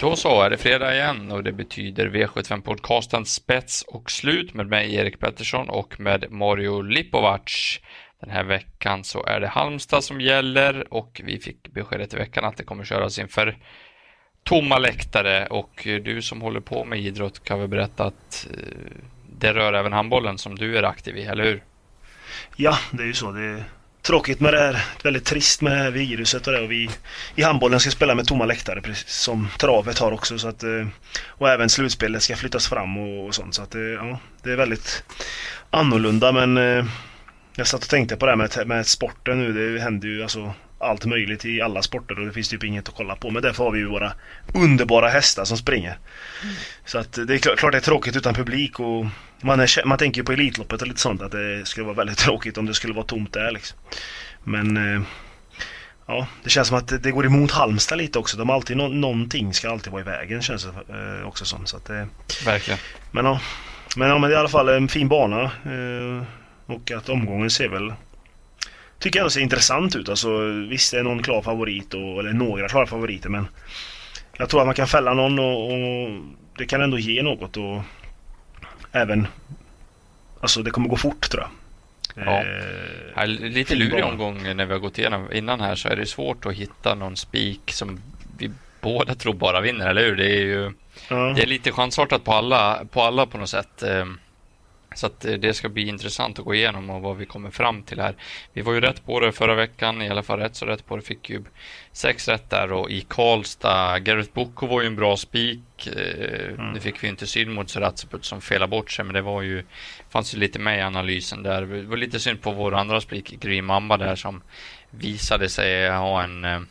Då så är det fredag igen och det betyder V75-podcasten spets och slut med mig Erik Pettersson och med Mario Lipovac. Den här veckan så är det Halmstad som gäller och vi fick beskedet i veckan att det kommer köras inför tomma läktare. Och du som håller på med idrott kan väl berätta att det rör även handbollen som du är aktiv i, eller hur? Ja, det är ju så. Det är tråkigt med det här, väldigt trist med det här viruset och det, och vi i handbollen ska spela med tomma läktare precis som travet har också, så att, och även slutspelet ska flyttas fram och sånt, så att ja, det är väldigt annorlunda. Men jag satt och tänkte på det här med sporten nu, det händer ju alltså allt möjligt i alla sporter och det finns typ inget att kolla på, men därför har vi ju våra underbara hästar som springer. Så att det är klart det är tråkigt utan publik, och man tänker ju på Elitloppet och lite sånt att det skulle vara väldigt tråkigt om det skulle vara tomt där liksom. Men ja, det känns som att det går emot Halmstad lite också. De har alltid någonting ska alltid vara i vägen, känns det också som, så att verkligen. Men det är i alla fall en fin bana och att omgången ser väl, tycker jag, ser intressant ut. Alltså, visst är någon klar favorit eller några klara favoriter, men jag tror att man kan fälla någon och det kan ändå ge något, och även alltså det kommer gå fort, tror jag. Ja. Här, lite lurig omgång när vi har gått igenom innan här, så är det svårt att hitta någon spik som vi båda tror bara vinner, eller hur? Det är ju det är lite chansartat på alla på något sätt. Så att det ska bli intressant att gå igenom och vad vi kommer fram till här. Vi var ju rätt på det förra veckan, i alla fall rätt så rätt på det, fick ju 6 rätt där, och i Karlstad Gareth Boko var ju en bra spik. Nu fick vi inte synd mot Saratseput som felade bort sig, men det var ju, fanns ju lite med i analysen där. Det var lite synd på vår andra spik Green Mamba där, som visade sig ha en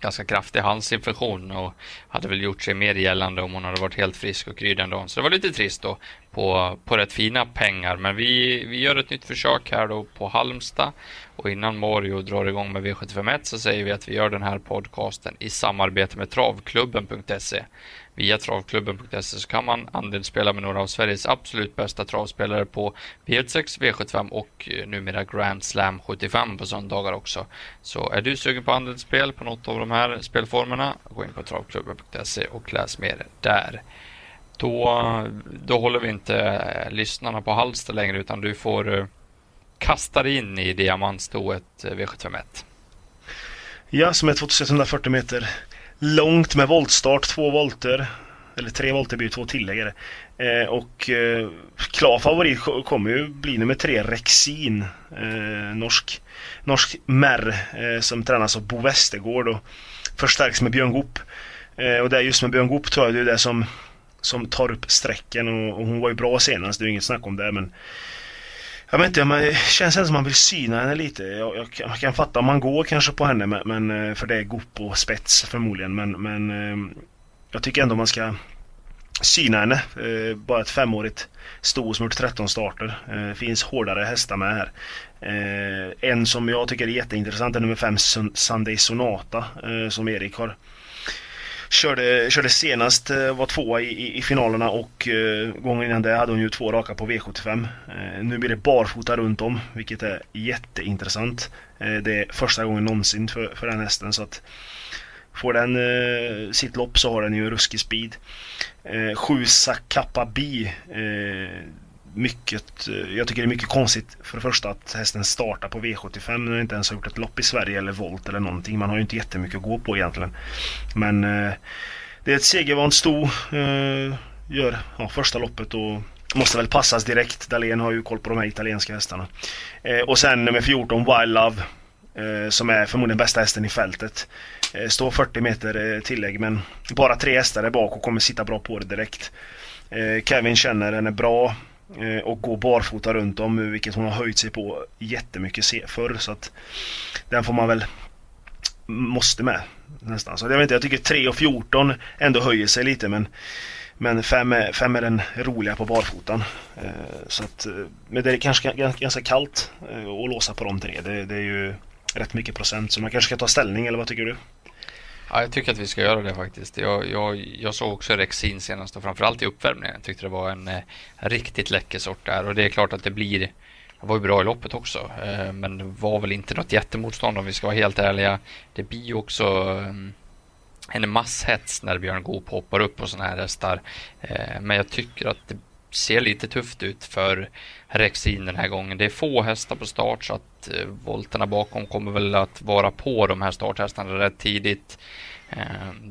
ganska kraftig halsinfektion och hade väl gjort sig mer gällande om hon hade varit helt frisk och kryd en dag. Så det var lite trist då på rätt fina pengar. Men vi gör ett nytt försök här då på Halmstad, och innan Mario drar igång med V751 så säger vi att vi gör den här podcasten i samarbete med travklubben.se. Via travklubben.se så kan man andelsspela med några av Sveriges absolut bästa travspelare på V6, V75 och numera Grand Slam 75 på söndagar också. Så är du sugen på andelsspel på något av de här spelformerna, gå in på travklubben.se och läs mer där. Då håller vi inte lyssnarna på Halmstad längre, utan du får kasta dig in i diamantstoet V751. Ja, som är 2140 meter långt med voltstart, 2 volter eller 3 volter, blir 2 tilläggare. Och klar favorit kommer ju bli nummer 3 Rexin, norsk märr som tränas av Bo Westergård och förstärks med Björn Goop. Och det är just med Björn Goop, tror jag, det är det som tar upp sträcken, och hon var ju bra senast, det är inget snack om det, men jag vet inte, det känns som man vill syna henne lite. Jag kan fatta om man går kanske på henne, men för det är Goop och spets förmodligen, men jag tycker ändå man ska syna henne. Bara ett 5-årigt sto som gjort 13 starter. Finns hårdare hästar med här. En som jag tycker är jätteintressant är nummer 5 Sunday Sonata, som Erik har körde senast, var 2:a i finalerna, och gången innan det hade hon ju 2 raka på V75. Nu blir det barfota runt om, vilket är jätteintressant. Det är första gången någonsin för den hästen, så att får den sitt lopp så har den ju en ruskig speed. 7 Sakappa Bi, jag tycker det är mycket konstigt för det första att hästen startar på V75 när den inte ens har gjort ett lopp i Sverige eller volt eller någonting. Man har ju inte jättemycket att gå på egentligen, men det är ett segervant sto, gör första loppet och måste väl passas direkt. Dahlén har ju koll på de här italienska hästarna. Och sen nummer 14 Wild Love, som är förmodligen bästa hästen i fältet, står 40 meter tillägg, men bara 3 hästar är bak och kommer sitta bra på det direkt. Kevin känner den är bra och gå barfota runt om, vilket hon har höjt sig på jättemycket förr, så att den får man väl måste med nästan. Så jag vet inte, jag tycker 3 och 14 ändå höjer sig lite, men 5 är den roliga på barfotan, så att, men det är kanske ganska kallt att låsa på de 3, det är ju rätt mycket procent, så man kanske ska ta ställning, eller vad tycker du? Ja, jag tycker att vi ska göra det faktiskt. Jag såg också Rexin senast, och framförallt i uppvärmningen. Jag tyckte det var en riktigt läcker sort där. Och det är klart att det var ju bra i loppet också. Men det var väl inte något jättemotstånd om vi ska vara helt ärliga. Det blir ju också en masshets när Björn Goop hoppar upp på sådana här hästar. Men jag tycker att det ser lite tufft ut för Rexin den här gången. Det är få hästar på start, så att volterna bakom kommer väl att vara på de här starthästarna rätt tidigt.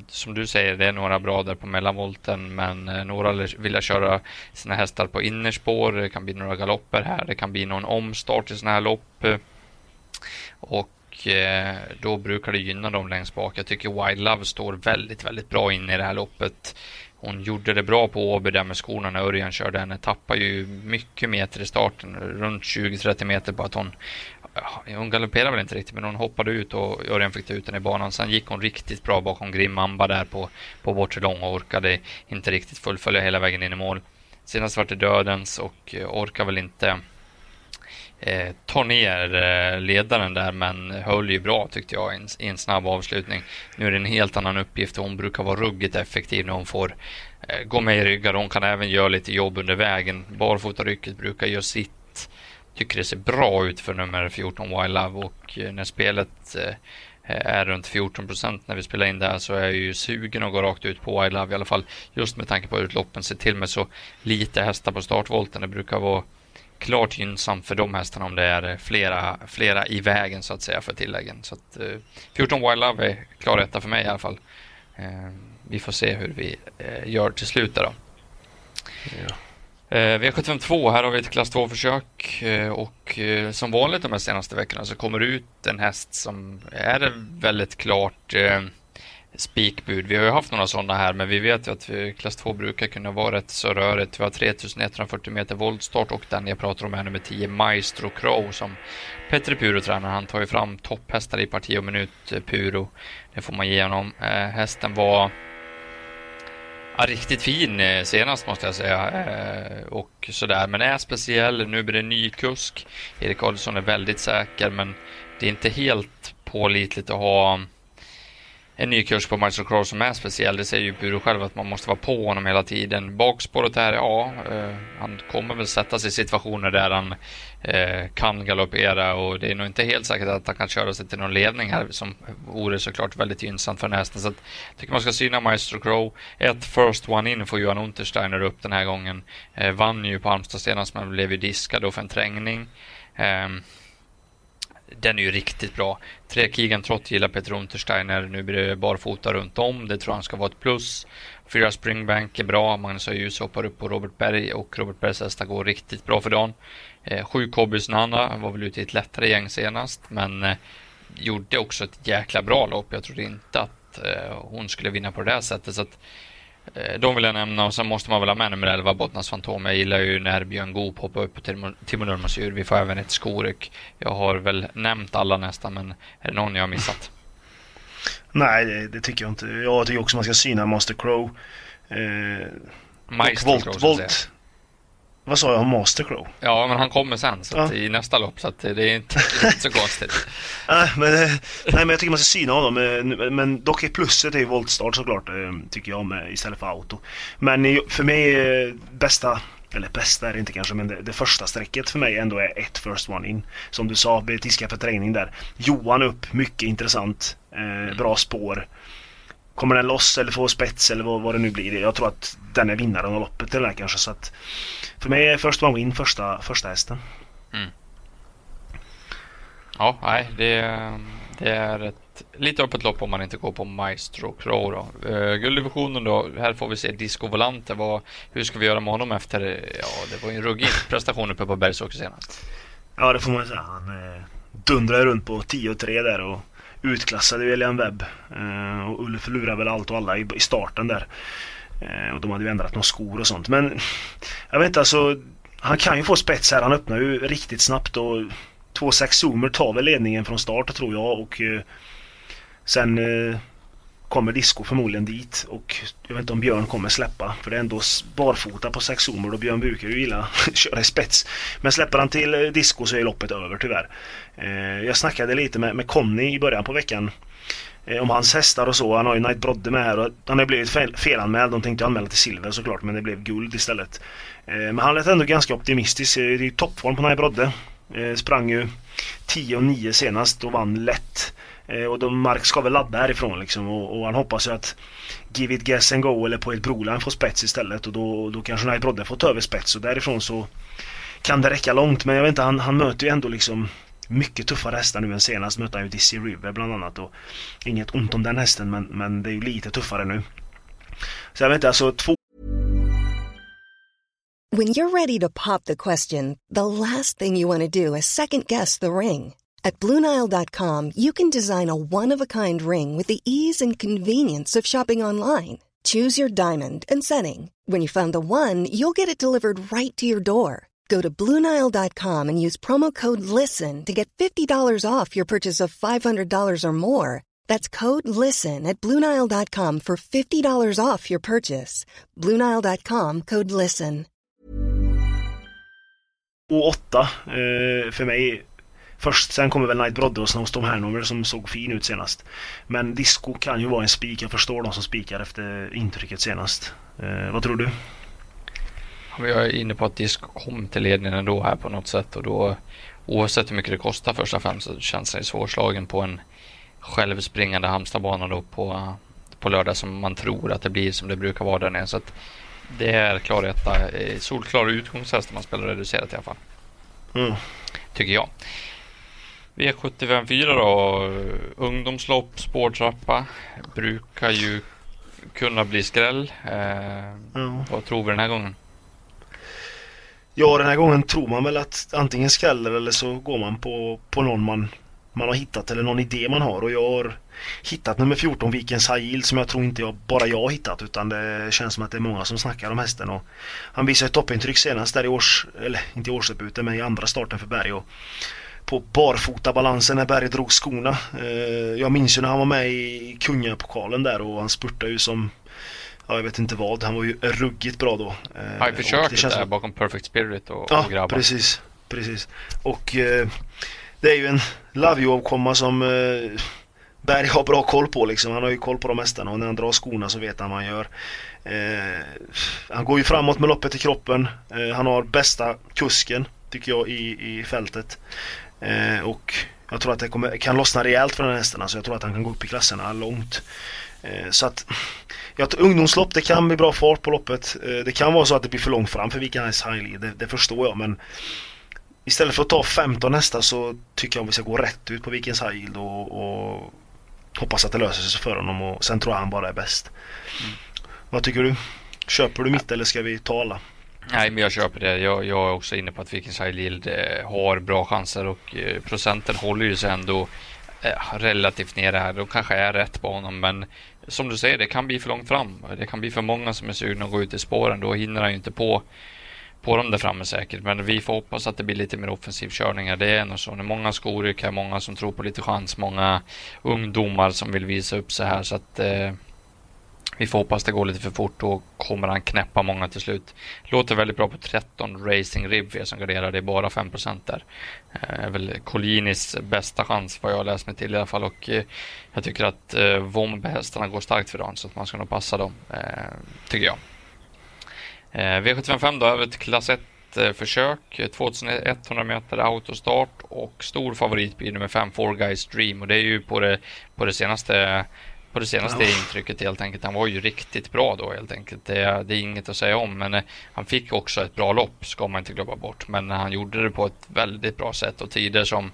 Som du säger, det är några bra där på mellanvolten, men några vill köra sina hästar på innerspår. Det kan bli några galopper här, det kan bli någon omstart i sådana här lopp. Och då brukar det gynna dem längst bak. Jag tycker Wild Love står väldigt, väldigt bra in i det här loppet. Hon gjorde det bra på Åby där med skorna när Örjan körde henne. Tappar ju mycket meter i starten, runt 20-30 meter på att hon galopperade väl inte riktigt, men hon hoppade ut och Örjan fick ta ut den i banan. Sen gick hon riktigt bra bakom Grim Amba där på bortre lång och orkade inte riktigt fullfölja hela vägen in i mål. Senast var det dödens och orkar väl inte tar ner ledaren där, men höll ju bra tyckte jag i en snabb avslutning. Nu är det en helt annan uppgift och hon brukar vara ruggigt effektiv när hon får gå med i ryggar. Hon kan även göra lite jobb under vägen. Barfotarycket brukar göra sitt. Tycker det ser bra ut för nummer 14 Wild Love, och när spelet är runt 14% när vi spelar in där, så är jag ju sugen och går rakt ut på Wild Love i alla fall. Just med tanke på hur utloppen ser till med så lite hästar på startvolten. Det brukar vara klart gynnsamt för de hästarna om det är flera i vägen så att säga för tilläggen. Så att 14 Wild Love är klar etta för mig i alla fall. Vi får se hur vi gör till slut då. Ja. V752, här har vi ett klass 2-försök och som vanligt de här senaste veckorna så kommer det ut en häst som är väldigt klart spikbud. Vi har ju haft några sådana här, men vi vet ju att klass 2 brukar kunna vara rätt så rörigt. Vi har 3140 meter voltstart och den jag pratar om är nummer 10 Maestro Crow som Petter Puro tränar. Han tar ju fram topphästar i parti och minut, Puro. Det får man ge honom. Hästen var riktigt fin senast måste jag säga och sådär, men är speciell. Nu blir det ny kusk. Erik Adelsson är väldigt säker, men det är inte helt pålitligt att ha en ny kurs på Maestro Crow som är speciell. Det säger ju Puro själv att man måste vara på honom hela tiden. Bakspåret här, ja, han kommer väl sätta sig i situationer där han kan galoppera, och det är nog inte helt säkert att han kan köra sig till någon ledning här som vore såklart väldigt gynnsamt för nästan. Så att, jag tycker man ska syna Maestro Crow. Ett first one in får Johan Untersteiner upp den här gången. Vann ju på Halmstad senast, men blev ju diskad då för en trängning. Den är ju riktigt bra. 3 Kigan Trott gillar Peter Untersteiner. Nu blir det barfota runt om. Det tror han ska vara ett plus. 4 Springbank är bra. Magnus Öjus hoppar upp på Robert Berg. Och Robert Bergs hästar går riktigt bra för dagen. 7 Kobbys Nanna var väl ute i ett lättare gäng senast. Men gjorde också ett jäkla bra lopp. Jag trodde inte att hon skulle vinna på det här sättet. Så att de vill jag nämna, och sen måste man väl ha med nummer 11 Bottnas Fantom. Jag gillar ju när Björn Goop hoppar upp på Timo Nurmazur. Vi får även ett skoryck. Jag har väl nämnt alla nästan, men är det någon jag har missat? Nej, det tycker jag inte. Jag tycker också man ska syna Master Crow. Maestro Crow, Volt. Vad sa jag om Master Crow? Ja, men han kommer sen så att i nästa lopp, så att det är inte så konstigt. Nej, men jag tycker man ska syna honom. Men dock är plusset är voltstart såklart, tycker jag, med, istället för auto. Men för mig bästa är det inte kanske, men det första strecket för mig ändå är ett first one in. Som du sa, betiska för träning där. Johan upp, mycket intressant. Bra spår. Kommer den loss eller få spets eller vad det nu blir. Jag tror att den är vinnaren av loppet eller kanske, så att för mig är först man in första hästen. Mm. Ja, nej, det är ett lite öppet lopp om man inte går på Maestro Crow då. Gulddivisionen då, här får vi se Disco Volante. Hur ska vi göra med honom efter det var ju en ruggig prestation uppe på Bergsåker senast. Ja, det får man säga. Han dundrar runt på 10-3 där och utklassade Elian Webb och Ulf lurar väl allt och alla i starten där, och de hade ju ändrat några skor och sånt, men jag vet inte, alltså han kan ju få spets här, han öppnar ju riktigt snabbt och 2-6 zoomer tar väl ledningen från start tror jag, och sen kommer Disco förmodligen dit, och jag vet inte om Björn kommer släppa, för det är ändå barfota på 6 zoomer och Björn brukar ju gilla köra i spets, men släpper han till Disco så är loppet över tyvärr. Jag snackade lite med Conny i början på veckan om hans hästar och så. Han har ju Knight Brodde med här och han har blivit felanmäld. De tänkte anmäla till silver såklart, men det blev guld istället. Men han lät ändå ganska optimistisk. Det är ju toppform på Knight Brodde. Sprang ju 10-9 senast och vann lätt. Och då Mark ska väl ladda härifrån liksom, och han hoppas ju att Give It Gas and Go eller på ett Broline får spets istället, och då kanske Nai Brodde får ta över spets, och därifrån så kan det räcka långt. Men jag vet inte, han möter ju ändå liksom mycket tuffa hästar nu än senast, möter han ju Dizzy River bland annat, och inget ont om den hästen, men det är ju lite tuffare nu. Så jag vet inte, alltså två. When you're ready to pop the question, the last thing you want to do is second guess the ring. At BlueNile.com, you can design a one-of-a-kind ring with the ease and convenience of shopping online. Choose your diamond and setting. When you find the one, you'll get it delivered right to your door. Go to BlueNile.com and use promo code LISTEN to get $50 off your purchase of $500 or more. That's code LISTEN at BlueNile.com for $50 off your purchase. BlueNile.com, code LISTEN. Och 8 för mig först, sen kommer väl Night Brodde och Snowstorm Hanover som såg fin ut senast. Men Disco kan ju vara en spik, jag förstår de som spikar efter intrycket senast. Vad tror du? Jag är inne på att Disco kom till ledningen ändå här på något sätt, och då oavsett hur mycket det kostar första fem så känns det svårslagen på en självspringande Halmstadbana då på lördag, som man tror att det blir som det brukar vara där nere, så att det är klarheten, solklara utgångshästar man spelar reducerat i alla fall. Tycker jag. V75-4 då, ungdomslopp, spårtrappa, brukar ju kunna bli skräll. Vad tror vi den här gången? Ja, den här gången tror man väl att antingen skräller eller så går man på någon man har hittat, eller någon idé man har. Och jag har hittat nummer 14 Vikens Hajil, som jag tror inte bara jag har hittat, utan det känns som att det är många som snackar om hästen. Och han visar ett toppintryck senast där i andra starten för Berg, och på barfotabalansen när Berg drog skorna. Jag minns ju när han var med i Kungapokalen där, och han spurtade ju som jag vet inte vad, han var ju ruggigt bra då. Han försökte där som bakom Perfect Spirit och grabbar. Precis. Och det är ju en Love You-avkomma som Berg har bra koll på liksom. Han har ju koll på de hästarna, och när han drar skorna så vet han vad han gör. Han går ju framåt med loppet i kroppen. Han har bästa kusken tycker jag i fältet. Och jag tror att det kan lossna rejält för den hästen. Så jag tror att han kan gå upp i klasserna långt. Så att ett ungdomslopp, det kan bli bra fart på loppet. Det kan vara så att det blir för långt fram för Vikings High, det förstår jag, men istället för att ta 15 nästa så tycker jag att vi ska gå rätt ut på Vikings High och hoppas att det löser sig för honom, och sen tror jag han bara är bäst. Vad tycker du? Köper du mitt eller ska vi tala? Nej, men jag köper det. Jag är också inne på att Vikings High Yield har bra chanser, och procenten håller ju sig ändå relativt nere här. De kanske är rätt på honom, men som du säger, det kan bli för långt fram. Det kan bli för många som är sugna att gå ut i spåren. Då hinner han ju inte på dem där framme säkert. Men vi får hoppas att det blir lite mer offensiv körningar. Det är nog så. Det är många skoryck här, många som tror på lite chans, många ungdomar som vill visa upp sig här. Så att vi får hoppas det går lite för fort, och kommer han knäppa många till slut. Låter väldigt bra på 13 Racing Rib för er som garderar. Det är bara 5% där. Är väl Collinis bästa chans vad jag läst mig till i alla fall. Och jag tycker att Vombe-hästarna går starkt för dagen, så att man ska nog passa dem, tycker jag. V75 då, över till klass 1 försök. 2100 meter autostart, och stor favorit blir nummer 5 Four Guys Dream. Och det är ju på det senaste... På det senaste intrycket helt enkelt. Han var ju riktigt bra då helt enkelt. Det är inget att säga om. Men han fick också ett bra lopp, ska man inte glömma bort. Men han gjorde det på ett väldigt bra sätt, och tider som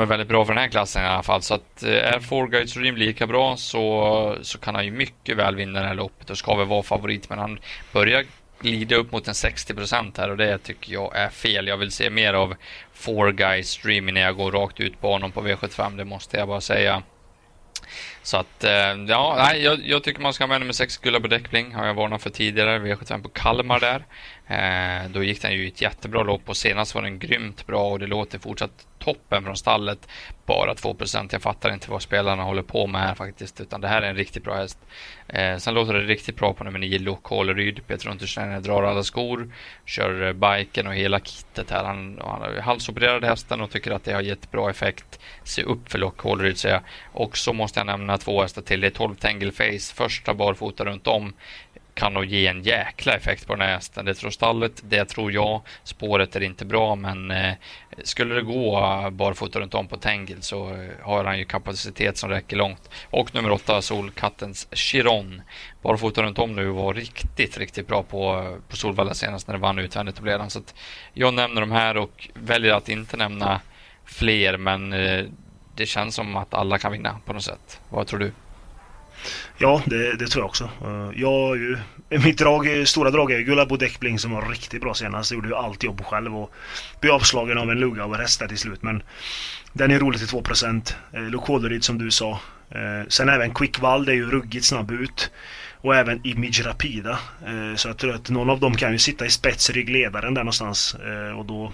är väldigt bra för den här klassen i alla fall. Så att är Four Guys Dream lika bra, så kan han ju mycket väl vinna det här loppet, och ska väl vara favorit. Men han börjar glida upp mot en 60% här, och det tycker jag är fel. Jag vill se mer av Four Guys Dream när jag går rakt ut på honom på V75. Det måste jag bara säga. Så att, jag tycker man ska använda med 6 gula på däckbling. Har jag varnat för tidigare. V75 på Kalmar där. Då gick den ju ett jättebra lopp, och senast var den grymt bra, och det låter fortsatt toppen från stallet. Bara 2%. Jag fattar inte vad spelarna håller på med här faktiskt, utan det här är en riktigt bra häst. Sen låter det riktigt bra på nummer 9 Lokalryd. Peter Unterstein drar alla skor, kör biken och hela kittet här. Han halsopererade hästen och tycker att det har gett bra effekt. Se upp för Lokalryd, säger jag. Och så måste jag nämna 2 hästar till. Det är 12 Tangle Face, första barfota runt om. kan nog ge en jäkla effekt på den här hästen. Det tror stallet, det tror jag. Spåret är inte bra, men skulle det gå barfota runt om på Tengel så har han ju kapacitet som räcker långt. Och nummer 8, Solkattens Chiron. Barfota runt om nu var riktigt, riktigt bra på Solvalla senast när det vann utvändigt och ledan. Så att jag nämner de här och väljer att inte nämna fler, men det känns som att alla kan vinna på något sätt. Vad tror du? Ja, det tror jag också. Mitt stora drag är Gullabo Däckbling som var riktigt bra senast. Jag gjorde ju allt jobb själv och blev avslagen av en lugga och restade till slut. Men den är rolig till 2%. Lokoleryd som du sa. Sen även Quickvall, det är ju ruggigt snabb ut. Och även Image Rapida. Så jag tror att någon av dem kan ju sitta i spetsryggledaren där någonstans. Och då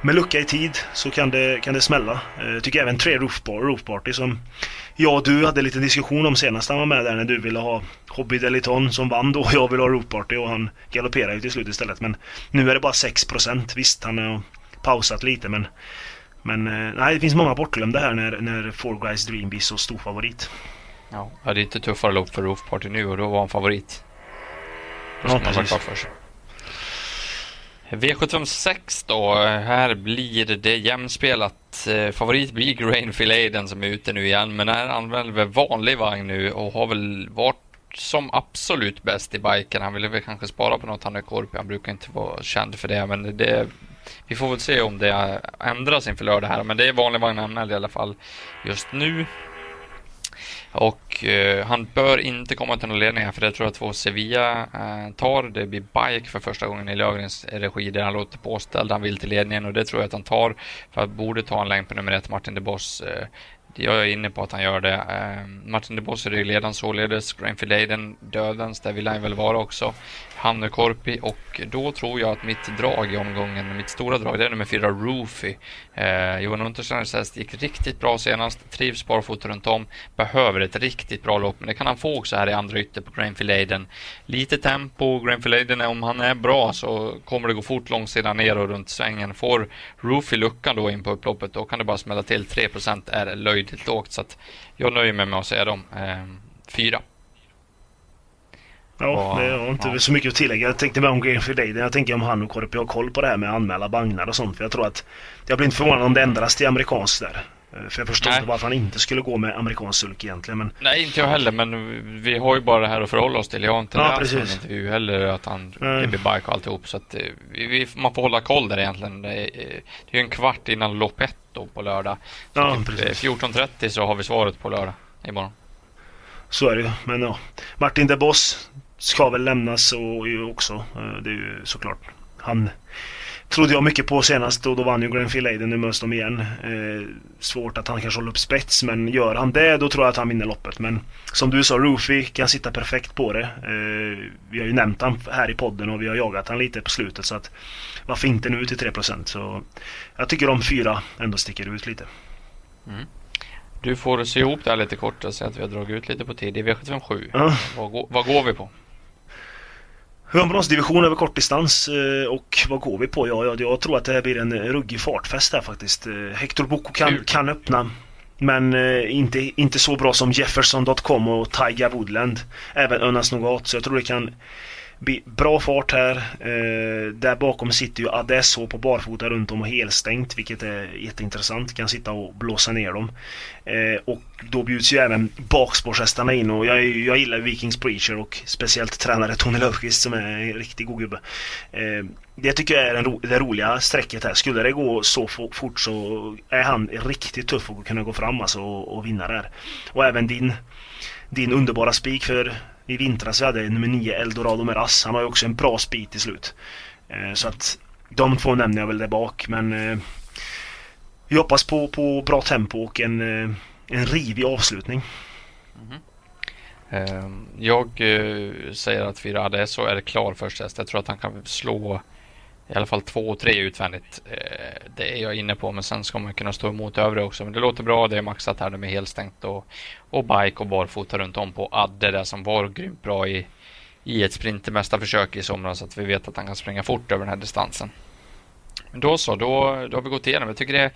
med lucka i tid så kan det smälla. Jag tycker även 3 Roofparty som jag och du hade lite diskussion om senast han var med där, när du ville ha Hobby Deliton som vann då och jag ville ha Roofparty och han galopperar ju till slut istället. Men nu är det bara 6%. Visst, han har pausat lite, men nej, det finns många bortglömda här när Four Guys Dream blir så stor favorit. Ja, det är inte tuffare lopp för Roofparty nu och då var han favorit. Då ska man ha klart för sig. V756 då, här blir det jämspelat. Favorit blir Grainfield Aiden som är ute nu igen, men här använder vanlig vagn nu och har väl varit som absolut bäst i biken. Han ville väl kanske spara på något, han är korp, han brukar inte vara känd för det, men det, vi får väl se om det ändras inför lördag här, men det är vanlig vagn han använder i alla fall just nu. Och han bör inte komma till någon ledning här, för det tror jag 2 Sevilla tar. Det blir bike för första gången i Löfgrens regi där han låter påställd. Han vill till ledningen och det tror jag att han tar, för att borde ta en längd på nummer 1 Martin de Boss. Jag är inne på att han gör det. Martin de Boss är ryggledaren således. Grainfield Aiden dödens, där vill han väl vara också. Hamner Korpi, och då tror jag att mitt drag i omgången, mitt stora drag, det är nummer 4 Roofy. Johan Unterstjärns häst gick riktigt bra senast. Trivs barfota runt om. Behöver ett riktigt bra lopp, men det kan han få också här i andra ytter på Grainfield Aiden. Lite tempo. Grainfield Aiden, om han är bra så kommer det gå fort långsidan ner och runt svängen. Får Roofy luckan då in på upploppet, då kan det bara smälla till. 3% är löjd lågt, så att jag nöjer mig med att säga dem 4. Ja, det är inte så mycket att tillägga. Jag tänkte bara om Grainfield Aiden. Jag tänker om han och Korpi har koll på det här med att anmäla bagnar och sånt, för jag tror att jag blir inte förvånad om det ändras till amerikansk där. För jag förstår inte varför han inte skulle gå med amerikansk sulk egentligen, men... Nej, inte jag heller, men vi har ju bara det här att förhålla oss till. Jag har inte läst en intervju heller att han blir bike och alltihop, så att man får hålla koll där egentligen. Det är ju en kvart innan loppet då på lördag, så typ 14.30 så har vi svaret på lördag imorgon. Så är det ju, men ja, Martin de Boss ska väl lämnas och också, det är ju såklart han... Trodde jag mycket på senast, och då vann ju Grainfield Aiden. Nu möts de igen. Svårt att han kanske håller upp spets, men gör han det då tror jag att han vinner loppet. Men som du sa, Roofy kan sitta perfekt på det. Vi har ju nämnt han här i podden och vi har jagat han lite på slutet, så att varför inte nu till 3%? Så jag tycker de 4 ändå sticker ut lite. Mm. Du får se ihop det här lite kort och säga att vi har dragit ut lite på tid. Det är V757. Vad går vi på? Hömbronsdivision över kortdistans, och vad går vi på? Jag tror att det här blir en ruggig fartfest här faktiskt. Hector Boko kan öppna, men inte så bra som Jefferson.com och Tiger Woodland. Även Önas Nogat, så jag tror det kan bli bra fart här. Där bakom sitter ju Adesso på barfota runt om och helstängt, vilket är jätteintressant. Kan sitta och blåsa ner dem. Och då bjuds ju även bakspårshästarna in, och jag gillar Vikings Preacher och speciellt tränare Tony Löfqvist som är en riktig god gubbe. Det tycker jag är det roliga strecket här. Skulle det gå så fort så är han riktigt tuff och kunna gå fram alltså, och vinna där. Och även din underbara spik för i vintras vi hade nummer 9 Eldorado Meras. Han har ju också en bra speed till slut. Så att de 2 nämner jag väl där bak. Men vi hoppas på bra tempo och en rivig avslutning. Mm-hmm. Jag säger att 4 Adesso är klar först. Jag tror att han kan slå i alla fall 2 och 3 utvändigt. Det är jag inne på, men sen ska man kunna stå emot övriga också. Men det låter bra, det är maxat här, de är helt stängt och bike och barfota runt om på Adde där, som var grymt bra i ett sprintermästa försök i somras, så att vi vet att han kan springa fort över den här distansen. Men då har vi gått igenom. Jag tycker det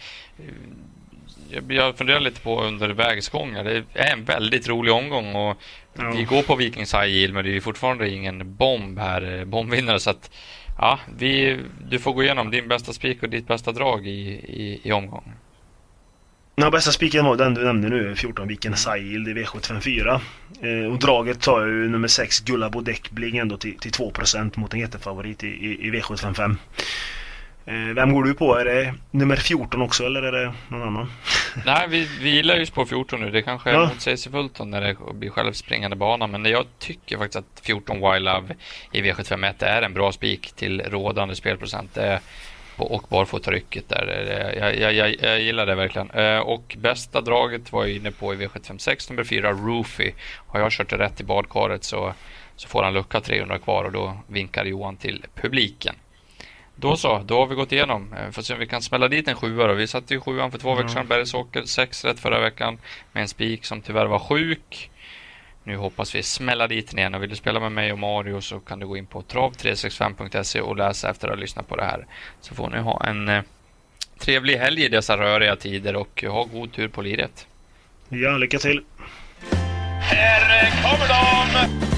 jag funderar lite på under vägsgångar. Det är en väldigt rolig omgång och vi går på Vikings High Yield, men det är fortfarande ingen bomb här, bombvinnare, så att ja, du får gå igenom din bästa spik och ditt bästa drag i omgången. Ja, bästa spiken var den du nämnde nu, 14 Viken Sail, det är V754. Och draget tar ju nummer 6 Gullabo Däckbling ändå till 2% mot en jättefavorit i V755. Vem går du på? Är det nummer 14 också eller är det någon annan? Nej, vi gillar ju på 14 nu. Det kanske är motsägelsefullt när det blir självspringande bana. Men jag tycker faktiskt att 14 Wild Love i V751 är en bra spik till rådande spelprocent. Och barfotarycket där. Jag gillar det verkligen. Och bästa draget var jag inne på i V756 nummer 4, Roofy. Har jag kört det rätt i badkaret så får han lucka 300 kvar och då vinkar Johan till publiken. Då så, då har vi gått igenom. Får se om vi kan smälla dit en 7 då. Vi satte ju 7 för 2 veckor sedan, Bergsåker 6 rätt förra veckan med en spik som tyvärr var sjuk. Nu hoppas vi smälla dit den igen, och vill du spela med mig och Mario så kan du gå in på trav365.se och läsa efter att ha lyssnat på det här. Så får ni ha en trevlig helg i dessa röriga tider och ha god tur på liret. Ja, lycka till! Här kommer de!